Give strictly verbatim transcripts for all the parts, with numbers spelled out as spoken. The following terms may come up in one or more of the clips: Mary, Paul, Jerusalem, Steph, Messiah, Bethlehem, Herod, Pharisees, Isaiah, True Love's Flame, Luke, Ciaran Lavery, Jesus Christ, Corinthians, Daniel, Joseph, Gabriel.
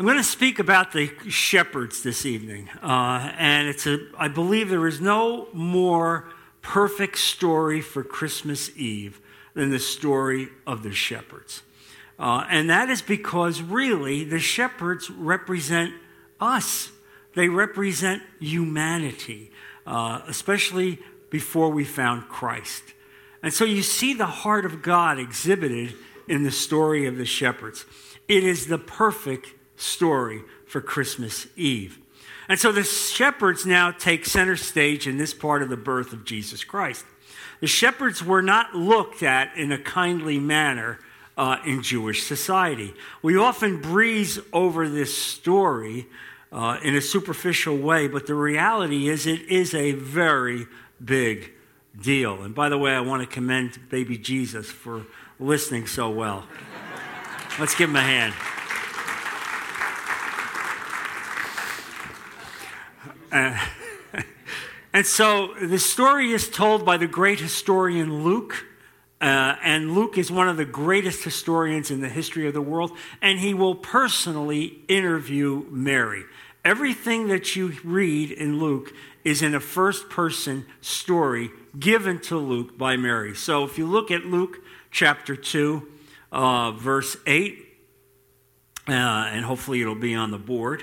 I'm going to speak about the shepherds this evening, uh, and it's a. I believe there is no more perfect story for Christmas Eve than the story of the shepherds, uh, and that is because really the shepherds represent us. They represent humanity, uh, especially before we found Christ, and so you see the heart of God exhibited in the story of the shepherds. It is the perfect story for Christmas Eve. And so the shepherds now take center stage in this part of the birth of Jesus Christ. The shepherds were not looked at in a kindly manner uh, in Jewish society. We often breeze over this story uh, in a superficial way, but the reality is it is a very big deal. And by the way, I want to commend baby Jesus for listening so well. Let's give him a hand. Uh, and so the story is told by the great historian Luke, uh, and Luke is one of the greatest historians in the history of the world, and he will personally interview Mary. Everything that you read in Luke is in a first-person story given to Luke by Mary. So if you look at Luke chapter two, uh, verse eight, uh, and hopefully it'll be on the board,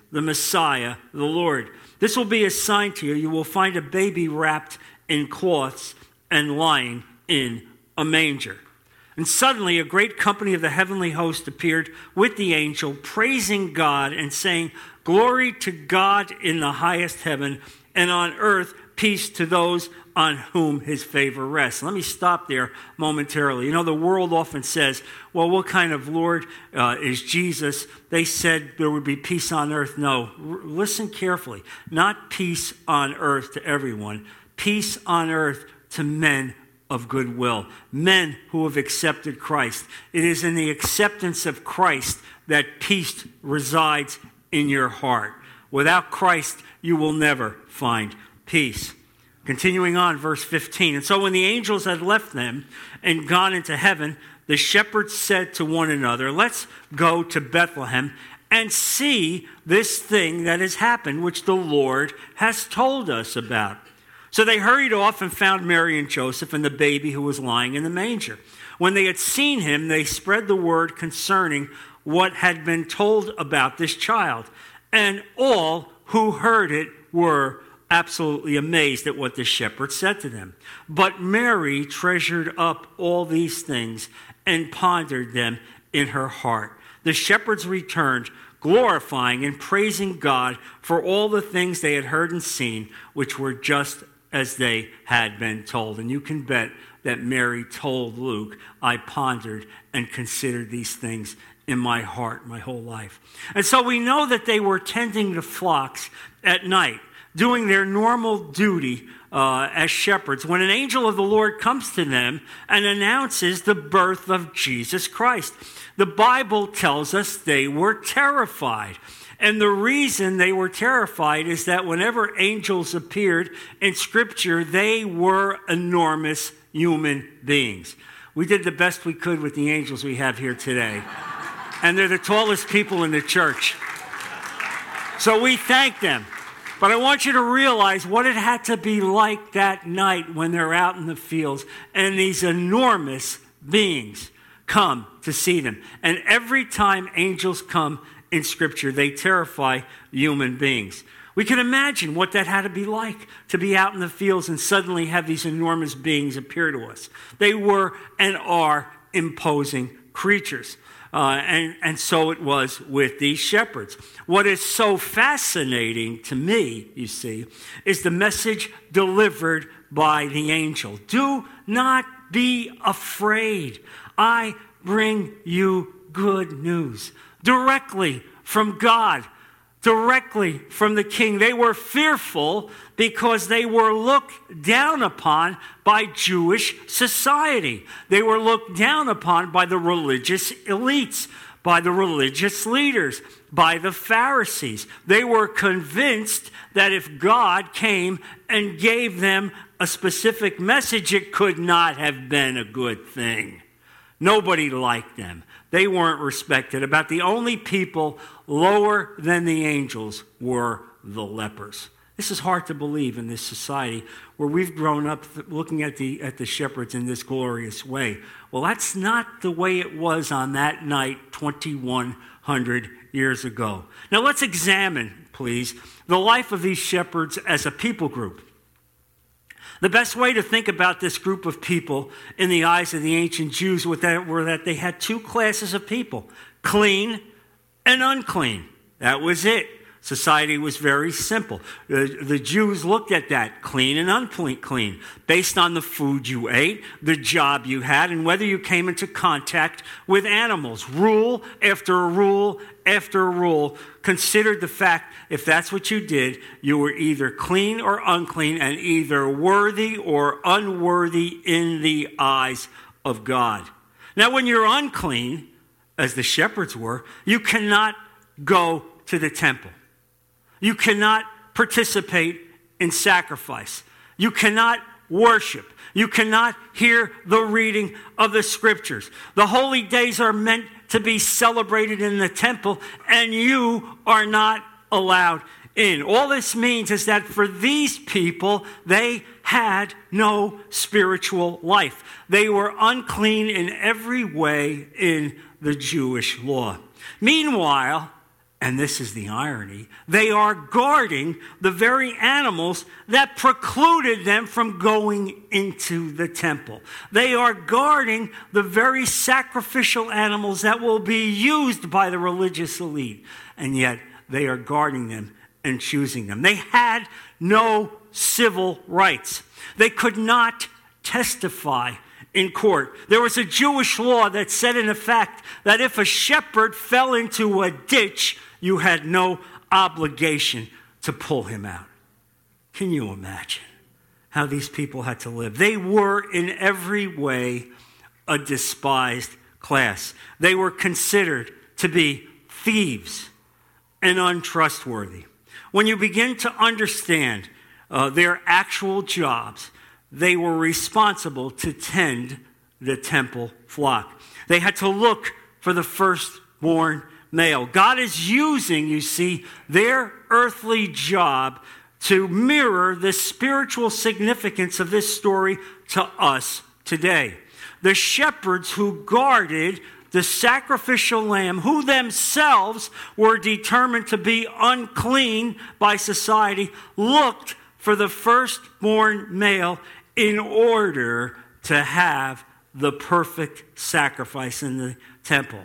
the Messiah, the Lord. This will be a sign to you. You will find a baby wrapped in cloths and lying in a manger.' And suddenly a great company of the heavenly host appeared with the angel, praising God and saying, 'Glory to God in the highest heaven, and on earth peace to those on whom his favor rests.'" Let me stop there momentarily. You know, the world often says, well, what kind of Lord uh, is Jesus? They said there would be peace on earth. No, R- listen carefully. Not peace on earth to everyone. Peace on earth to men of goodwill, men who have accepted Christ. It is in the acceptance of Christ that peace resides in your heart. Without Christ, you will never find peace. Continuing on, verse fifteen, "And so when the angels had left them and gone into heaven, the shepherds said to one another, 'Let's go to Bethlehem and see this thing that has happened, which the Lord has told us about.' So they hurried off and found Mary and Joseph and the baby who was lying in the manger. When they had seen him, they spread the word concerning what had been told about this child. And all who heard it were absolutely amazed at what the shepherd said to them. But Mary treasured up all these things and pondered them in her heart. The shepherds returned, glorifying and praising God for all the things they had heard and seen, which were just as they had been told." And you can bet that Mary told Luke, "I pondered and considered these things in my heart my whole life." And so we know that they were tending the flocks at night, doing their normal duty uh, as shepherds, when an angel of the Lord comes to them and announces the birth of Jesus Christ. The Bible tells us they were terrified. And the reason they were terrified is that whenever angels appeared in Scripture, they were enormous human beings. We did the best we could with the angels we have here today. And they're the tallest people in the church. So we thank them. But I want you to realize what it had to be like that night when they're out in the fields and these enormous beings come to see them. And every time angels come in Scripture, they terrify human beings. We can imagine what that had to be like, to be out in the fields and suddenly have these enormous beings appear to us. They were and are imposing creatures. Uh, and, and so it was with these shepherds. What is so fascinating to me, you see, is the message delivered by the angel. Do not be afraid. I bring you good news directly from God. directly from the king. They were fearful because they were looked down upon by Jewish society. They were looked down upon by the religious elites, by the religious leaders, by the Pharisees. They were convinced that if God came and gave them a specific message, it could not have been a good thing. Nobody liked them. They weren't respected. About the only people lower than the angels were the lepers. This is hard to believe in this society where we've grown up looking at the at the shepherds in this glorious way. Well, that's not the way it was on that night twenty-one hundred years ago. Now let's examine, please, the life of these shepherds as a people group. The best way to think about this group of people in the eyes of the ancient Jews were that they had two classes of people, clean and unclean. That was it. Society was very simple. The, the Jews looked at that, clean and unclean, based on the food you ate, the job you had, and whether you came into contact with animals. Rule after rule after rule considered the fact, if that's what you did, you were either clean or unclean and either worthy or unworthy in the eyes of God. Now, when you're unclean, as the shepherds were, you cannot go to the temple. You cannot participate in sacrifice. You cannot worship. You cannot hear the reading of the scriptures. The holy days are meant to be celebrated in the temple, and you are not allowed in. All this means is that for these people, they had no spiritual life. They were unclean in every way in the Jewish law. Meanwhile, and this is the irony, they are guarding the very animals that precluded them from going into the temple. They are guarding the very sacrificial animals that will be used by the religious elite. And yet they are guarding them and choosing them. They had no civil rights. They could not testify in court. There was a Jewish law that said in effect that if a shepherd fell into a ditch, you had no obligation to pull him out. Can you imagine how these people had to live? They were in every way a despised class. They were considered to be thieves and untrustworthy. When you begin to understand uh, their actual jobs, they were responsible to tend the temple flock. They had to look for the firstborn male. God is using, you see, their earthly job to mirror the spiritual significance of this story to us today. The shepherds who guarded the sacrificial lamb, who themselves were determined to be unclean by society, looked for the firstborn male in order to have the perfect sacrifice in the temple.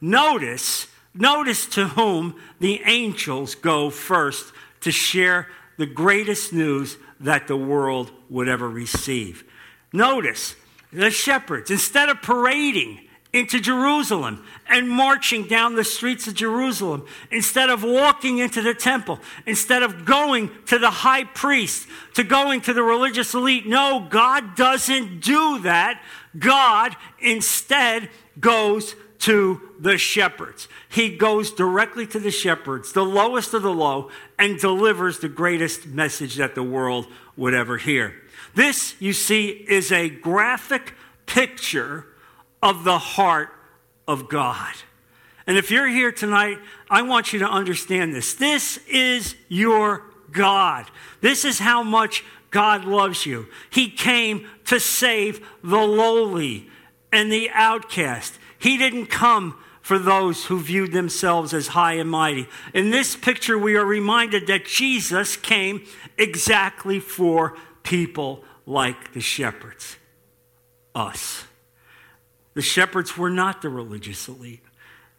Notice, notice to whom the angels go first to share the greatest news that the world would ever receive. Notice the shepherds, instead of parading into Jerusalem and marching down the streets of Jerusalem, instead of walking into the temple, instead of going to the high priest, to going to the religious elite. No, God doesn't do that. God instead goes to the shepherds. He goes directly to the shepherds, the lowest of the low, and delivers the greatest message that the world would ever hear. This, you see, is a graphic picture of the heart of God. And if you're here tonight, I want you to understand this. This is your God. This is how much God loves you. He came to save the lowly and the outcast. He didn't come for those who viewed themselves as high and mighty. In this picture, we are reminded that Jesus came exactly for people like the shepherds, us. The shepherds were not the religious elite.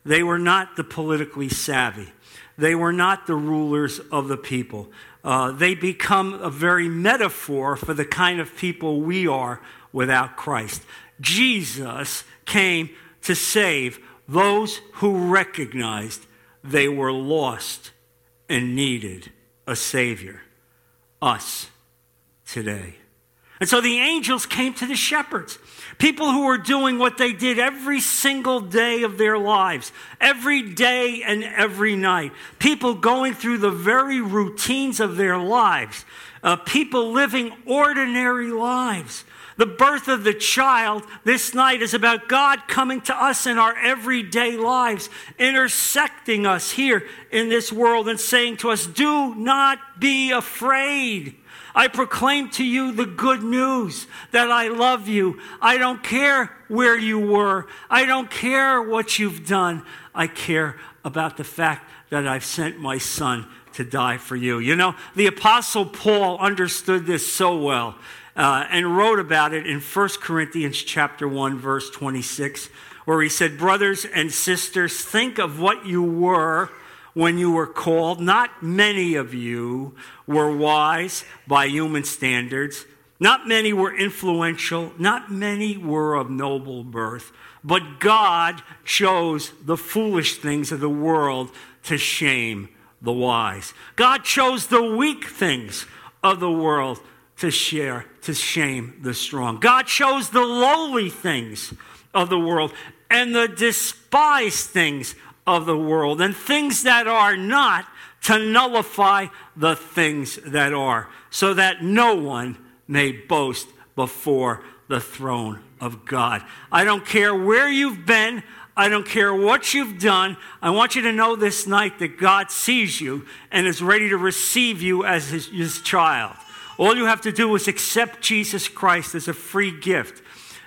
They were not the politically savvy. They were not the rulers of the people. Uh, they become a very metaphor for the kind of people we are without Christ. Jesus came to save those who recognized they were lost and needed a Savior, us today. And so the angels came to the shepherds, people who were doing what they did every single day of their lives, every day and every night, people going through the very routines of their lives, uh, people living ordinary lives. The birth of the child this night is about God coming to us in our everyday lives, intersecting us here in this world and saying to us, do not be afraid. I proclaim to you the good news that I love you. I don't care where you were. I don't care what you've done. I care about the fact that I've sent my son to die for you. You know, the Apostle Paul understood this so well uh, and wrote about it in First Corinthians chapter one, verse twenty-six, where he said, brothers and sisters, think of what you were when you were called. Not many of you were wise by human standards. Not many were influential. Not many were of noble birth. But God chose the foolish things of the world to shame the wise. God chose the weak things of the world to share, to shame the strong. God chose the lowly things of the world and the despised things of the world, and things that are not, to nullify the things that are, so that no one may boast before the throne of God. I don't care where you've been. I don't care what you've done. I want you to know this night that God sees you and is ready to receive you as his, his child. All you have to do is accept Jesus Christ as a free gift,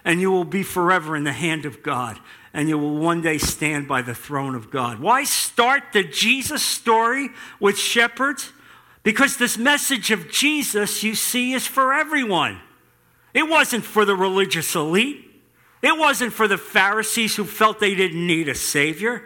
and you will be forever in the hand of God, and you will one day stand by the throne of God. Why start the Jesus story with shepherds? Because this message of Jesus, you see, is for everyone. It wasn't for the religious elite. It wasn't for the Pharisees who felt they didn't need a Savior.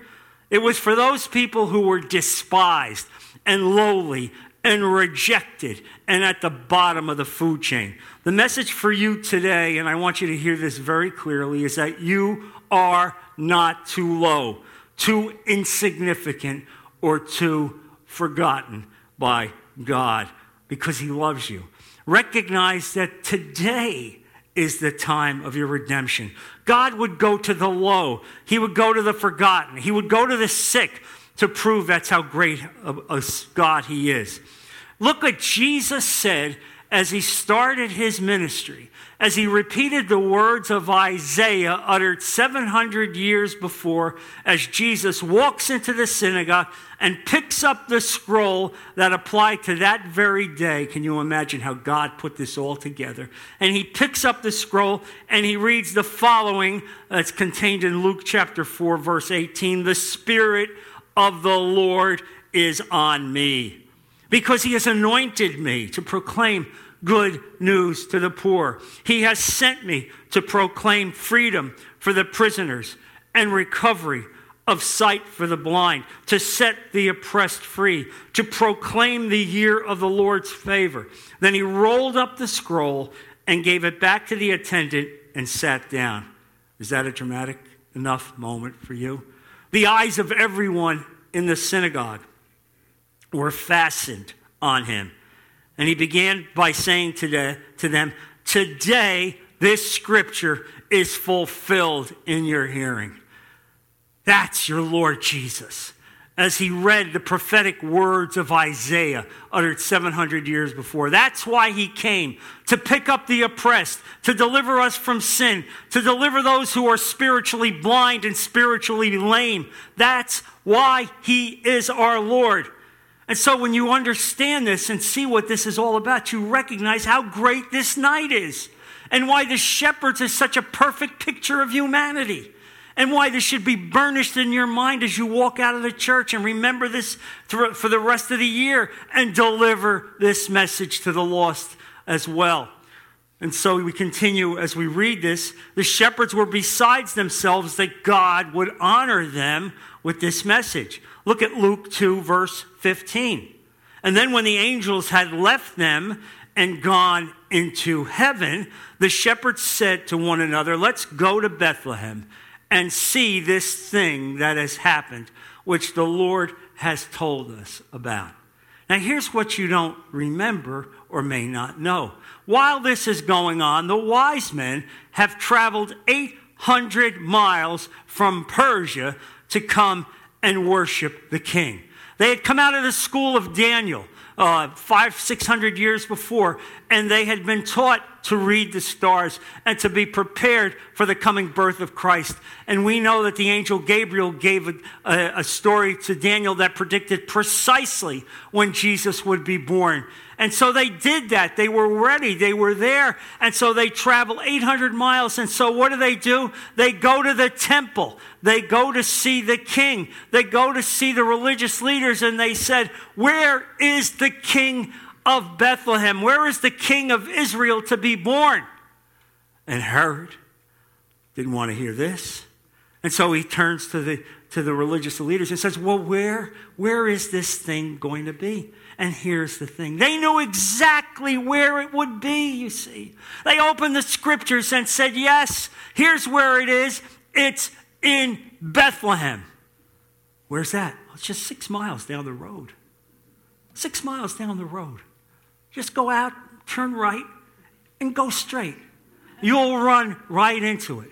It was for those people who were despised and lowly and rejected and at the bottom of the food chain. The message for you today, and I want you to hear this very clearly, is that you are not too low, too insignificant, or too forgotten by God, because he loves you. Recognize that today is the time of your redemption. God would go to the low. He would go to the forgotten. He would go to the sick to prove that's how great a God he is. Look what Jesus said as he started his ministry, as he repeated the words of Isaiah uttered seven hundred years before, as Jesus walks into the synagogue and picks up the scroll that applied to that very day. Can you imagine how God put this all together? And he picks up the scroll and he reads the following that's contained in Luke chapter four, verse eighteen. The Spirit of the Lord is on me, because he has anointed me to proclaim good news to the poor. He has sent me to proclaim freedom for the prisoners and recovery of sight for the blind, to set the oppressed free, to proclaim the year of the Lord's favor. Then he rolled up the scroll and gave it back to the attendant and sat down. Is that a dramatic enough moment for you? The eyes of everyone in the synagogue were fastened on him. And he began by saying to, the, to them, today this scripture is fulfilled in your hearing. That's your Lord Jesus, as he read the prophetic words of Isaiah uttered seven hundred years before. That's why he came, to pick up the oppressed, to deliver us from sin, to deliver those who are spiritually blind and spiritually lame. That's why he is our Lord. And so when you understand this and see what this is all about, you recognize how great this night is and why the shepherds is such a perfect picture of humanity and why this should be burnished in your mind as you walk out of the church and remember this for the rest of the year and deliver this message to the lost as well. And so we continue as we read this. The shepherds were besides themselves that God would honor them with this message. Look at Luke two, verse fifteen. And then when the angels had left them and gone into heaven, the shepherds said to one another, let's go to Bethlehem and see this thing that has happened, which the Lord has told us about. Now, here's what you don't remember or may not know. While this is going on, the wise men have traveled eight hundred miles from Persia to come and worship the king. They had come out of the school of Daniel uh, five, six hundred years before, and they had been taught to read the stars and to be prepared for the coming birth of Christ. And we know that the angel Gabriel gave a, a, a story to Daniel that predicted precisely when Jesus would be born. And so they did that. They were ready. They were there. And so they travel eight hundred miles. And so what do they do? They go to the temple. They go to see the king. They go to see the religious leaders. And they said, where is the king of Bethlehem? Where is the king of Israel to be born? And Herod didn't want to hear this. And so he turns to the to the religious leaders and says, well, where, where is this thing going to be? And here's the thing. They knew exactly where it would be, you see. They opened the scriptures and said, yes, here's where it is. It's in Bethlehem. Where's that? Well, it's just six miles down the road. Six miles down the road. Just go out, turn right, and go straight. You'll run right into it.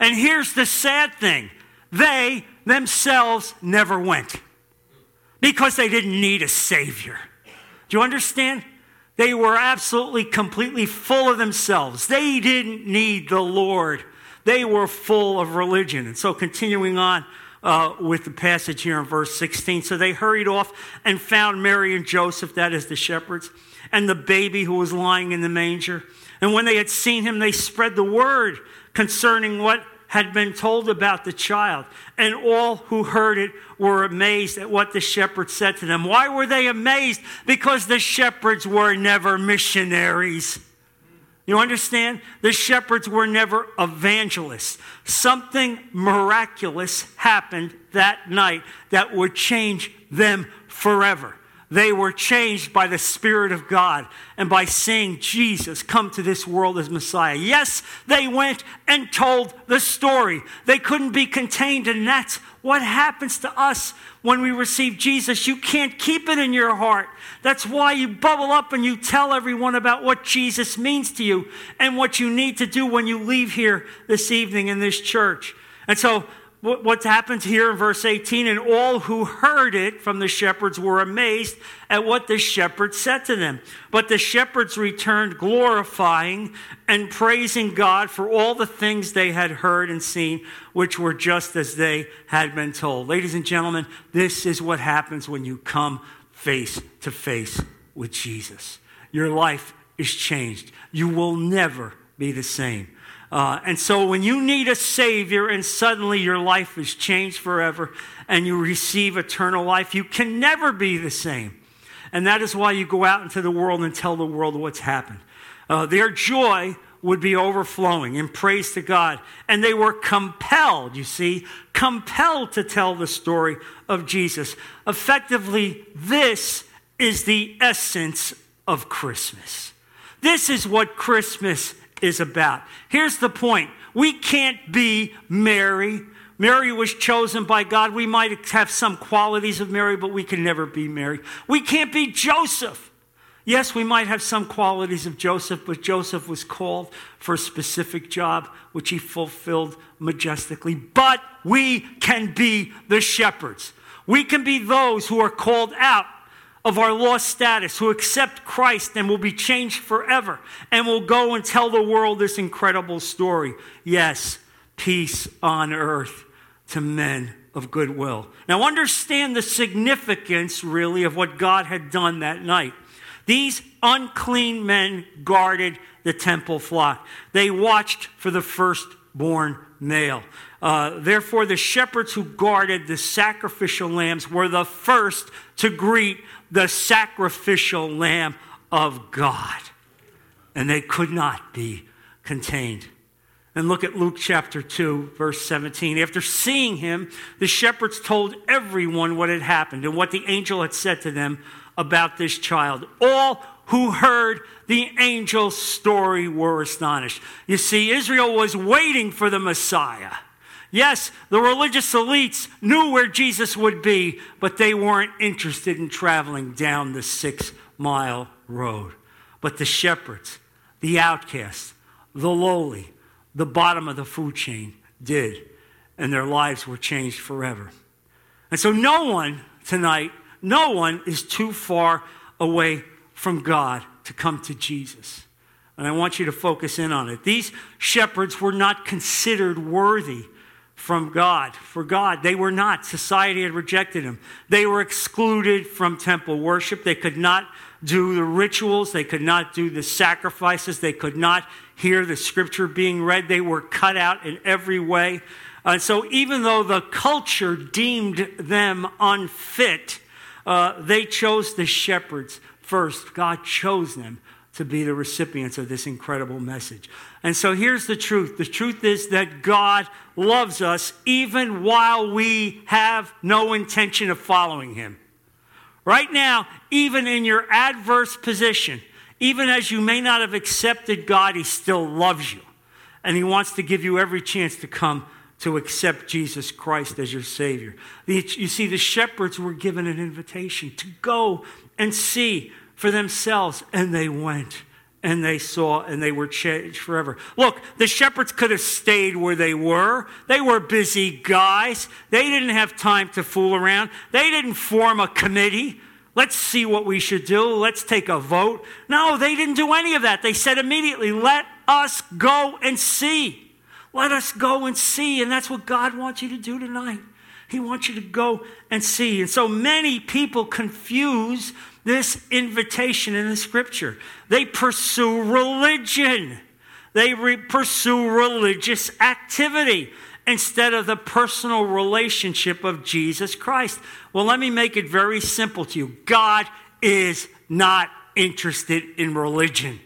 And here's the sad thing. They themselves never went because they didn't need a savior. Do you understand? They were absolutely, completely full of themselves. They didn't need the Lord. They were full of religion. And so continuing on uh, with the passage here in verse sixteen. So they hurried off and found Mary and Joseph, that is the shepherds, and the baby who was lying in the manger. And when they had seen him, they spread the word concerning what had been told about the child, and all who heard it were amazed at what the shepherds said to them. Why were they amazed? Because the shepherds were never missionaries. You understand? The shepherds were never evangelists. Something miraculous happened that night that would change them forever. They were changed by the Spirit of God and by seeing Jesus come to this world as Messiah. Yes, they went and told the story. They couldn't be contained, and that's what happens to us when we receive Jesus. You can't keep it in your heart. That's why you bubble up and you tell everyone about what Jesus means to you and what you need to do when you leave here this evening in this church. And so what happens here in verse eighteen, and all who heard it from the shepherds were amazed at what the shepherds said to them. But the shepherds returned glorifying and praising God for all the things they had heard and seen, which were just as they had been told. Ladies and gentlemen, this is what happens when you come face to face with Jesus. Your life is changed. You will never be the same. Uh, and so when you need a savior and suddenly your life is changed forever and you receive eternal life, you can never be the same. And that is why you go out into the world and tell the world what's happened. Uh, their joy would be overflowing in praise to God. And they were compelled, you see, compelled to tell the story of Jesus. Effectively, this is the essence of Christmas. This is what Christmas is. is about. Here's the point. We can't be Mary. Mary was chosen by God. We might have some qualities of Mary, but we can never be Mary. We can't be Joseph. Yes, we might have some qualities of Joseph, but Joseph was called for a specific job, which he fulfilled majestically. But we can be the shepherds. We can be those who are called out of our lost status, who accept Christ and will be changed forever and will go and tell the world this incredible story. Yes, peace on earth to men of good will. Now understand the significance, really, of what God had done that night. These unclean men guarded the temple flock. They watched for the firstborn male. Uh, therefore, the shepherds who guarded the sacrificial lambs were the first to greet the sacrificial Lamb of God. And they could not be contained. And look at Luke chapter two, verse seventeen. After seeing him, the shepherds told everyone what had happened and what the angel had said to them about this child. All who heard the angel's story were astonished. You see, Israel was waiting for the Messiah. Yes, the religious elites knew where Jesus would be, but they weren't interested in traveling down the six-mile road. But the shepherds, the outcasts, the lowly, the bottom of the food chain did, and their lives were changed forever. And so no one tonight, no one is too far away from God to come to Jesus. And I want you to focus in on it. These shepherds were not considered worthy from God. For God, they were not. Society had rejected them. They were excluded from temple worship. They could not do the rituals. They could not do the sacrifices. They could not hear the scripture being read. They were cut out in every way. And so even though the culture deemed them unfit, uh, they chose the shepherds first. God chose them to be the recipients of this incredible message. And so here's the truth. The truth is that God loves us even while we have no intention of following him. Right now, even in your adverse position, even as you may not have accepted God, he still loves you. And he wants to give you every chance to come to accept Jesus Christ as your Savior. You see, the shepherds were given an invitation to go and see for themselves, and they went, and they saw, and they were changed forever. Look, the shepherds could have stayed where they were. They were busy guys. They didn't have time to fool around. They didn't form a committee. Let's see what we should do. Let's take a vote. No, they didn't do any of that. They said immediately, let us go and see. Let us go and see. And that's what God wants you to do tonight. He wants you to go and see. And so many people confuse this invitation in the scripture. They pursue religion. They re- pursue religious activity instead of the personal relationship of Jesus Christ. Well, let me make it very simple to you. God is not interested in religion.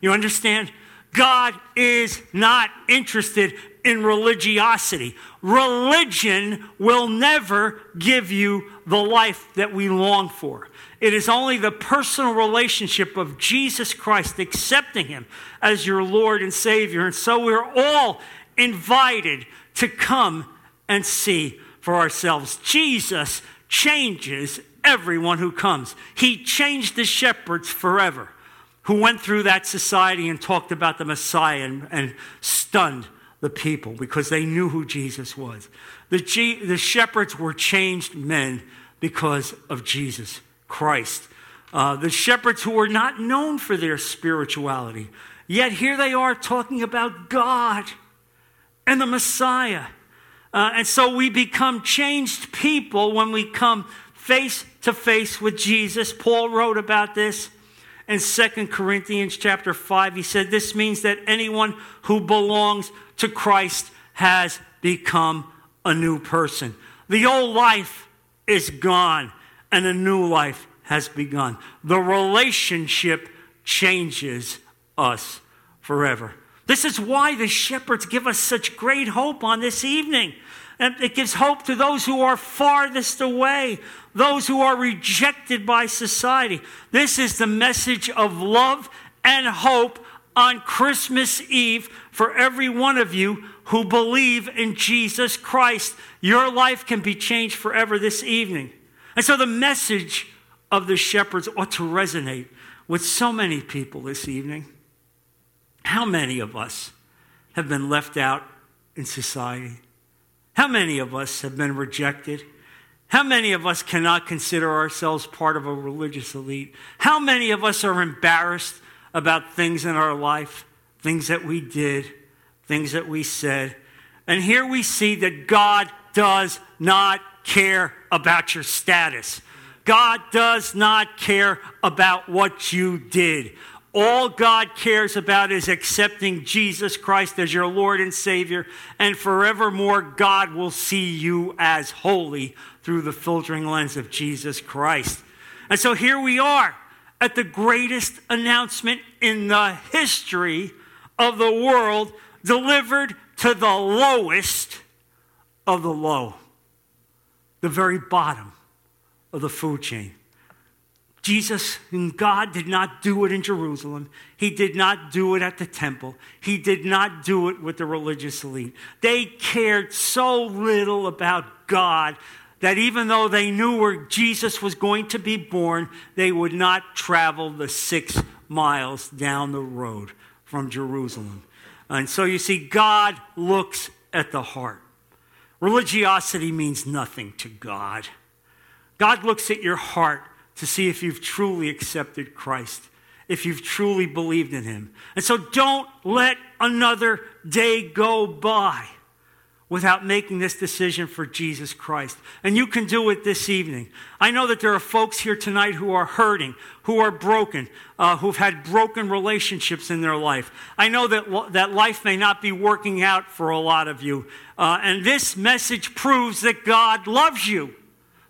You understand? God is not interested in religiosity. Religion will never give you the life that we long for. It is only the personal relationship of Jesus Christ, accepting him as your Lord and Savior. And so we're all invited to come and see for ourselves. Jesus changes everyone who comes. He changed the shepherds forever, who went through that society and talked about the Messiah and, and stunned the people because they knew who Jesus was. The, G, the shepherds were changed men because of Jesus Christ. Uh, the shepherds who were not known for their spirituality, yet here they are talking about God and the Messiah. Uh, and so we become changed people when we come face to face with Jesus. Paul wrote about this in Second Corinthians chapter five. He said, this means that anyone who belongs to Christ has become a new person. The old life is gone, and a new life has begun. The relationship changes us forever. This is why the shepherds give us such great hope on this evening. And it gives hope to those who are farthest away, those who are rejected by society. This is the message of love and hope on Christmas Eve for every one of you who believe in Jesus Christ. Your life can be changed forever this evening. And so the message of the shepherds ought to resonate with so many people this evening. How many of us have been left out in society? How many of us have been rejected? How many of us cannot consider ourselves part of a religious elite? How many of us are embarrassed about things in our life, things that we did, things that we said? And here we see that God does not care about your status. God does not care about what you did. All God cares about is accepting Jesus Christ as your Lord and Savior, and forevermore God will see you as holy through the filtering lens of Jesus Christ. And so here we are at the greatest announcement in the history of the world, delivered to the lowest of the low, the very bottom of the food chain. Jesus and God did not do it in Jerusalem. He did not do it at the temple. He did not do it with the religious elite. They cared so little about God that even though they knew where Jesus was going to be born, they would not travel the six miles down the road from Jerusalem. And so you see, God looks at the heart. Religiosity means nothing to God. God looks at your heart to see if you've truly accepted Christ, if you've truly believed in him. And so don't let another day go by without making this decision for Jesus Christ. And you can do it this evening. I know that there are folks here tonight who are hurting, who are broken, uh, who've had broken relationships in their life. I know that, lo- that life may not be working out for a lot of you. Uh, and this message proves that God loves you.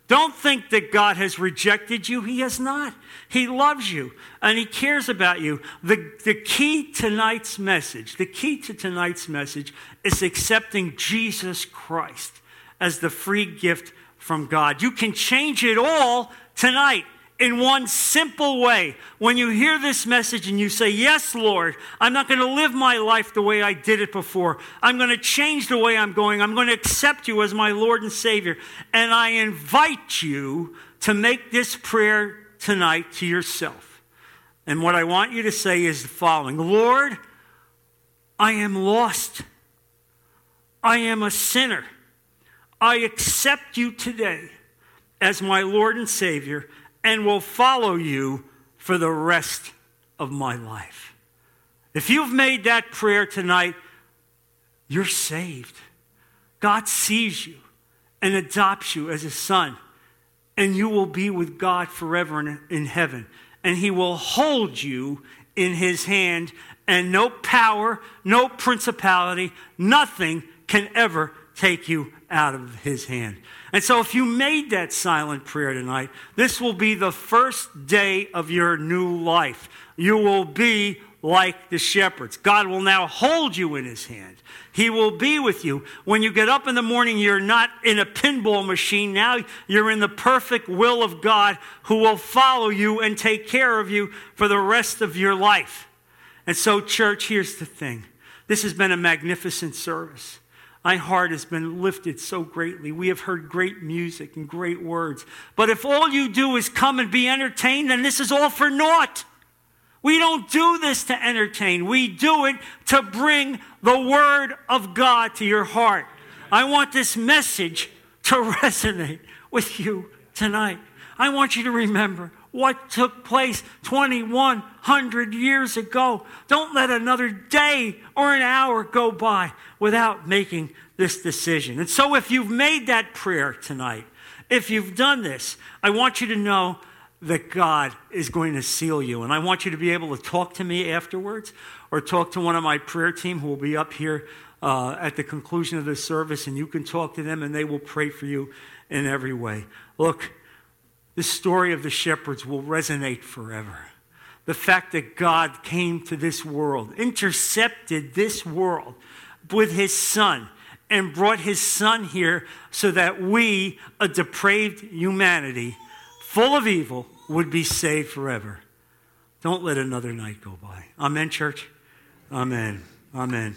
Don't think that God has rejected you. He has not. He loves you, and he cares about you. The, the key tonight's message, the key to tonight's message is accepting Jesus Christ as the free gift from God. You can change it all tonight in one simple way. When you hear this message and you say, yes, Lord, I'm not going to live my life the way I did it before. I'm going to change the way I'm going. I'm going to accept you as my Lord and Savior. And I invite you to make this prayer tonight to yourself. And what I want you to say is the following. Lord, I am lost. I am a sinner. I accept you today as my Lord and Savior, and will follow you for the rest of my life. If you've made that prayer tonight, you're saved. God sees you and adopts you as his son, and you will be with God forever in, in heaven, and he will hold you in his hand, and no power, no principality, nothing can ever take you out of his hand. And so if you made that silent prayer tonight, this will be the first day of your new life. You will be like the shepherds. God will now hold you in his hand. He will be with you. When you get up in the morning, you're not in a pinball machine. Now you're in the perfect will of God, who will follow you and take care of you for the rest of your life. And so, church, here's the thing. This has been a magnificent service. My heart has been lifted so greatly. We have heard great music and great words. But if all you do is come and be entertained, then this is all for naught. We don't do this to entertain. We do it to bring the word of God to your heart. I want this message to resonate with you tonight. I want you to remember what took place twenty-one hundred years ago. Don't let another day or an hour go by without making this decision. And so if you've made that prayer tonight, if you've done this, I want you to know that God is going to seal you. And I want you to be able to talk to me afterwards, or talk to one of my prayer team who will be up here uh, at the conclusion of this service, and you can talk to them and they will pray for you in every way. Look, the story of the shepherds will resonate forever. The fact that God came to this world, intercepted this world with his son, and brought his son here so that we, a depraved humanity, full of evil, would be saved forever. Don't let another night go by. Amen, church. Amen. Amen.